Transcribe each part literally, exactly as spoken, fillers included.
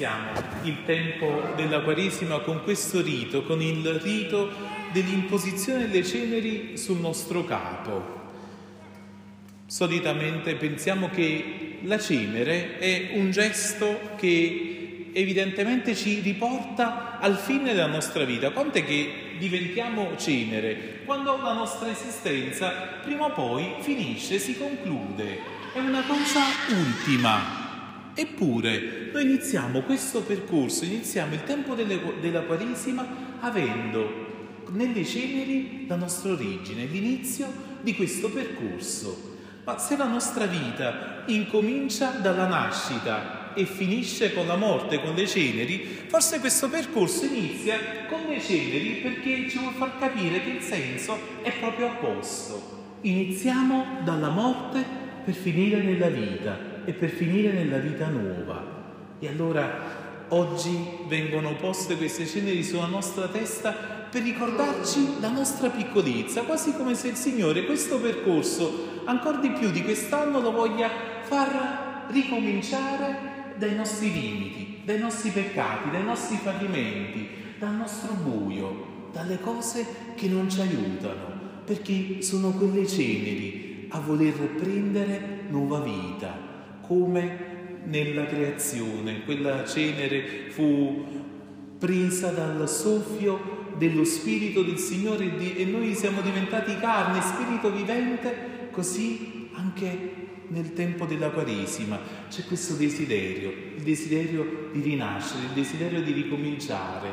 iniziamo il tempo della Quaresima con questo rito, con il rito dell'imposizione delle ceneri sul nostro capo. Solitamente pensiamo che la cenere è un gesto che evidentemente ci riporta al fine della nostra vita. Quant'è che diventiamo cenere? Quando la nostra esistenza prima o poi finisce, si conclude. È una cosa ultima. Eppure noi iniziamo questo percorso, iniziamo il tempo delle, della Quaresima avendo nelle ceneri la nostra origine, l'inizio di questo percorso. Ma se la nostra vita incomincia dalla nascita e finisce con la morte, con le ceneri, forse questo percorso inizia con le ceneri perché ci vuol far capire che il senso è proprio opposto. Iniziamo dalla morte per finire nella vita, e per finire nella vita nuova. E allora oggi vengono poste queste ceneri sulla nostra testa per ricordarci la nostra piccolezza, quasi come se il Signore questo percorso, ancora di più di quest'anno, lo voglia far ricominciare dai nostri limiti, dai nostri peccati, dai nostri fallimenti, dal nostro buio, dalle cose che non ci aiutano, perché sono quelle ceneri a voler prendere nuova vita. Come nella creazione, quella cenere fu presa dal soffio dello Spirito del Signore e noi siamo diventati carne, spirito vivente, così anche nel tempo della Quaresima c'è questo desiderio, il desiderio di rinascere, il desiderio di ricominciare.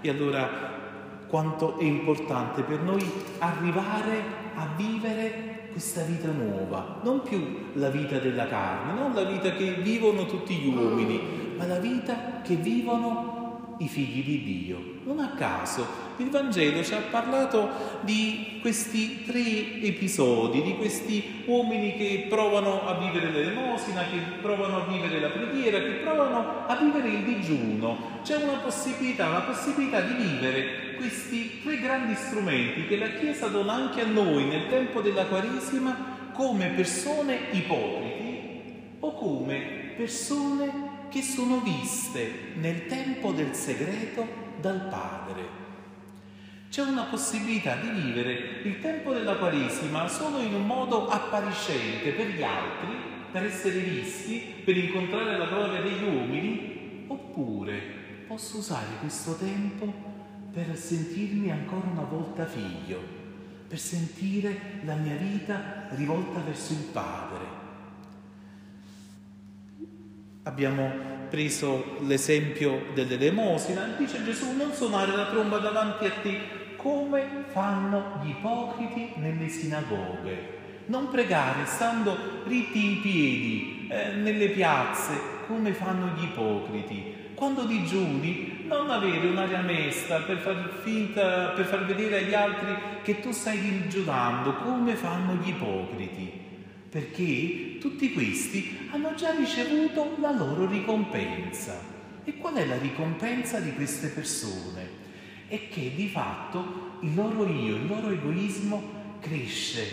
E allora quanto è importante per noi arrivare a vivere questa vita nuova, non più la vita della carne, non la vita che vivono tutti gli uomini, ma la vita che vivono i figli di Dio. Non a caso il Vangelo ci ha parlato di questi tre episodi, di questi uomini che provano a vivere l'elemosina, che provano a vivere la preghiera, che provano a vivere il digiuno. C'è una possibilità, la possibilità di vivere questi tre grandi strumenti che la Chiesa dona anche a noi nel tempo della Quaresima come persone ipocriti o come persone che sono viste nel tempo del segreto dal Padre. C'è una possibilità di vivere il tempo della Quaresima solo in un modo appariscente per gli altri, per essere visti, per incontrare la gloria degli uomini, oppure posso usare questo tempo per sentirmi ancora una volta figlio, per sentire la mia vita rivolta verso il Padre. Abbiamo preso l'esempio dell'elemosina, dice Gesù: non suonare la tromba davanti a te come fanno gli ipocriti nelle sinagoghe, non pregare stando ritti in piedi eh, nelle piazze come fanno gli ipocriti. Quando digiuni, non avere un'aria mesta per far finta, per far vedere agli altri che tu stai digiunando, come fanno gli ipocriti, perché tutti questi hanno già ricevuto la loro ricompensa. E qual è la ricompensa di queste persone? È che di fatto il loro io, il loro egoismo cresce,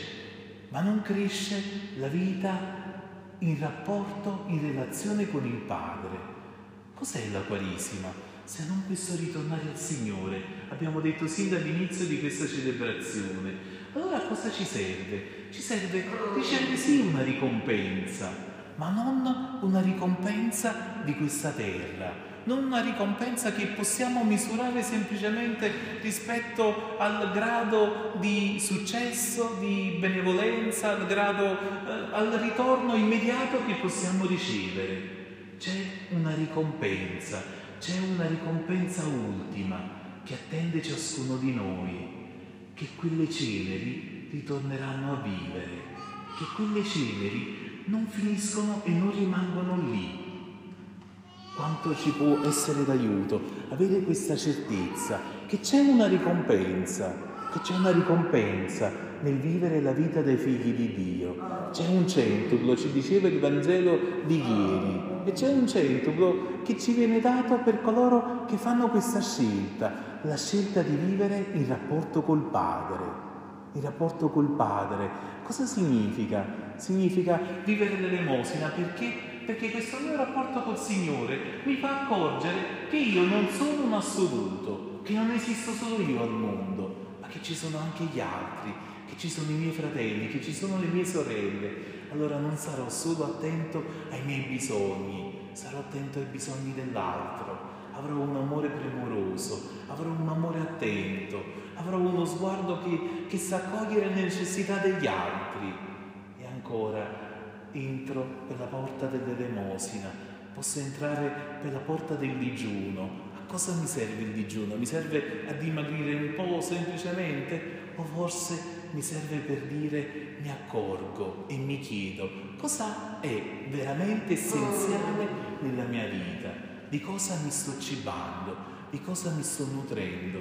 ma non cresce la vita in rapporto, in relazione con il Padre. Cos'è la Quaresima se non questo ritornare al Signore? Abbiamo detto sin dall'inizio di questa celebrazione. Allora cosa ci serve? Ci serve ricevere sì una ricompensa, ma non una ricompensa di questa terra, non una ricompensa che possiamo misurare semplicemente rispetto al grado di successo, di benevolenza, al grado, eh, al ritorno immediato che possiamo ricevere. C'è una ricompensa, c'è una ricompensa ultima che attende ciascuno di noi, che quelle ceneri ritorneranno a vivere, che quelle ceneri non finiscono e non rimangono lì. Quanto ci può essere d'aiuto avere questa certezza che c'è una ricompensa, che c'è una ricompensa nel vivere la vita dei figli di Dio. C'è un centuplo, ci diceva il Vangelo di ieri, e c'è un centuplo che ci viene dato per coloro che fanno questa scelta, la scelta di vivere in rapporto col Padre. Il rapporto col Padre cosa significa? Significa vivere l'elemosina perché perché questo mio rapporto col Signore mi fa accorgere che io non sono un assoluto, che non esisto solo io al mondo, ma che ci sono anche gli altri, che ci sono i miei fratelli, che ci sono le mie sorelle. Allora non sarò solo attento ai miei bisogni, sarò attento ai bisogni dell'altro. Avrò un amore premuroso, avrò un amore attento, avrò uno sguardo che, che sa cogliere le necessità degli altri. E ancora, entro per la porta dell'elemosina, posso entrare per la porta del digiuno. A cosa mi serve il digiuno? Mi serve a dimagrire un po' semplicemente? O forse mi serve per dire mi accorgo e mi chiedo cosa è veramente essenziale nella mia vita? Di cosa mi sto cibando, di cosa mi sto nutrendo,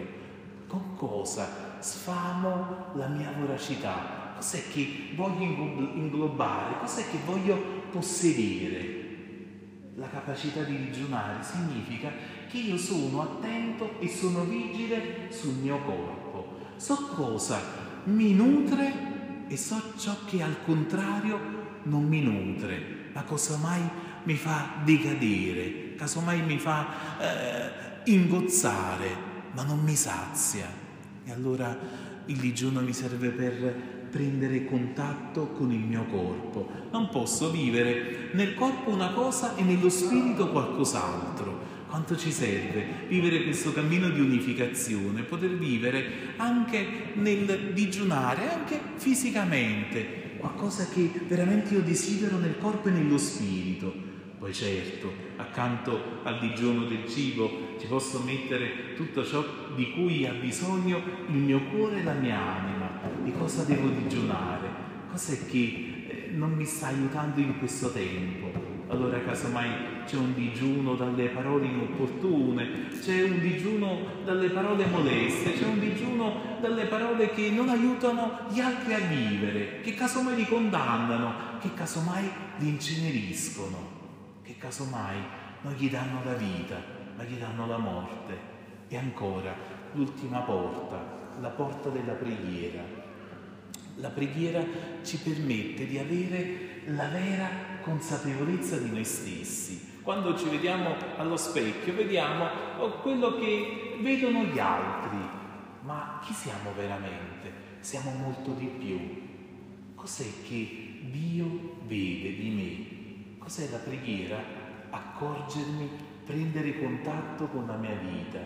con cosa sfamo la mia voracità, cos'è che voglio inglobare, cos'è che voglio possedere. La capacità di digiunare significa che io sono attento e sono vigile sul mio corpo, so cosa mi nutre e so ciò che al contrario non mi nutre, ma cosa mai mi fa decadere, casomai mi fa eh, ingozzare, ma non mi sazia. E allora il digiuno mi serve per prendere contatto con il mio corpo. Non posso vivere nel corpo una cosa e nello spirito qualcos'altro. Quanto ci serve vivere questo cammino di unificazione, poter vivere anche nel digiunare, anche fisicamente, qualcosa che veramente io desidero nel corpo e nello spirito. Poi certo, accanto al digiuno del cibo ci posso mettere tutto ciò di cui ha bisogno il mio cuore e la mia anima. Di cosa devo digiunare? Cos'è che non mi sta aiutando in questo tempo? Allora casomai c'è un digiuno dalle parole inopportune, c'è un digiuno dalle parole moleste, c'è un digiuno dalle parole che non aiutano gli altri a vivere, che casomai li condannano, che casomai li inceneriscono, che casomai non gli danno la vita, ma gli danno la morte. E ancora, l'ultima porta, la porta della preghiera. La preghiera ci permette di avere la vera consapevolezza di noi stessi. Quando ci vediamo allo specchio, vediamo quello che vedono gli altri. Ma chi siamo veramente? Siamo molto di più. Cos'è che Dio vede di me? Cos'è la preghiera? Accorgermi, prendere contatto con la mia vita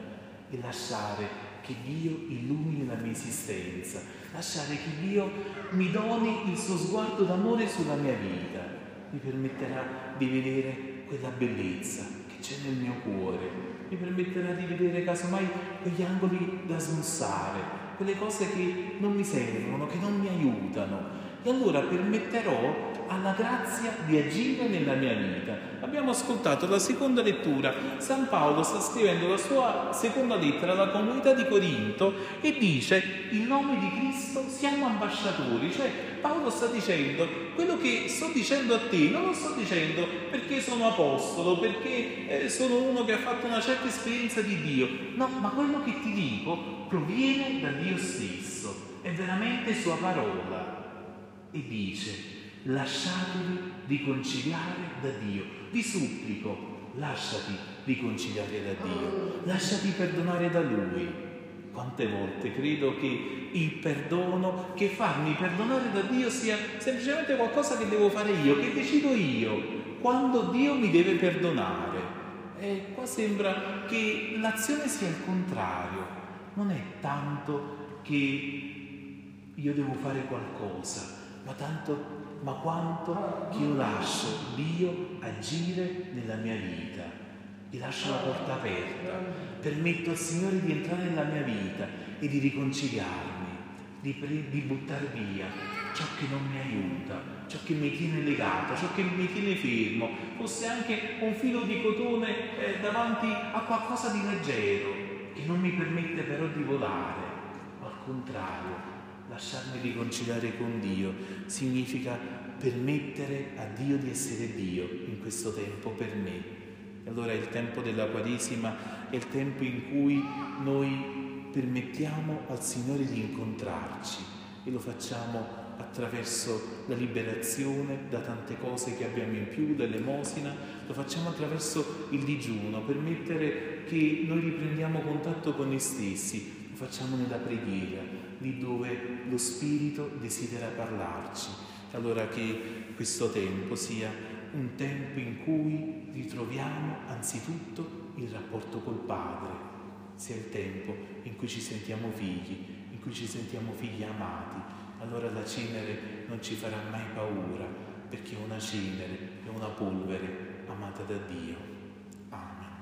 e lasciare che Dio illumini la mia esistenza, lasciare che Dio mi doni il suo sguardo d'amore sulla mia vita. Mi permetterà di vedere quella bellezza che c'è nel mio cuore, mi permetterà di vedere casomai quegli angoli da smussare, quelle cose che non mi servono, che non mi aiutano. E allora permetterò alla grazia di agire nella mia vita. Abbiamo ascoltato la seconda lettura. San Paolo sta scrivendo la sua seconda lettera alla comunità di Corinto e dice: in nome di Cristo siamo ambasciatori. Cioè Paolo sta dicendo: quello che sto dicendo a te non lo sto dicendo perché sono apostolo, perché sono uno che ha fatto una certa esperienza di Dio, no, ma quello che ti dico proviene da Dio stesso, è veramente sua parola. E dice: lasciatevi riconciliare da Dio. Vi supplico, lasciati riconciliare da Dio, lasciati perdonare da Lui. Quante volte credo che il perdono, che farmi perdonare da Dio sia semplicemente qualcosa che devo fare io, che decido io quando Dio mi deve perdonare. E qua sembra che l'azione sia il contrario. Non è tanto che io devo fare qualcosa, ma tanto, ma quanto che io lascio Dio agire nella mia vita. Gli lascio la porta aperta, permetto al Signore di entrare nella mia vita e di riconciliarmi, di, pre- di buttare via ciò che non mi aiuta, ciò che mi tiene legato, ciò che mi tiene fermo, fosse anche un filo di cotone eh, davanti a qualcosa di leggero che non mi permette però di volare. Ma al contrario, lasciarmi riconciliare con Dio significa permettere a Dio di essere Dio in questo tempo per me. Allora il tempo della Quaresima è il tempo in cui noi permettiamo al Signore di incontrarci e lo facciamo attraverso la liberazione da tante cose che abbiamo in più, dell'emosina, lo facciamo attraverso il digiuno, permettere che noi riprendiamo contatto con noi stessi, lo facciamo nella preghiera, lì dove lo Spirito desidera parlarci. Allora che questo tempo sia un tempo in cui ritroviamo anzitutto il rapporto col Padre, sia il tempo in cui ci sentiamo figli, in cui ci sentiamo figli amati. Allora la cenere non ci farà mai paura, perché è una cenere, è una polvere amata da Dio. Amen.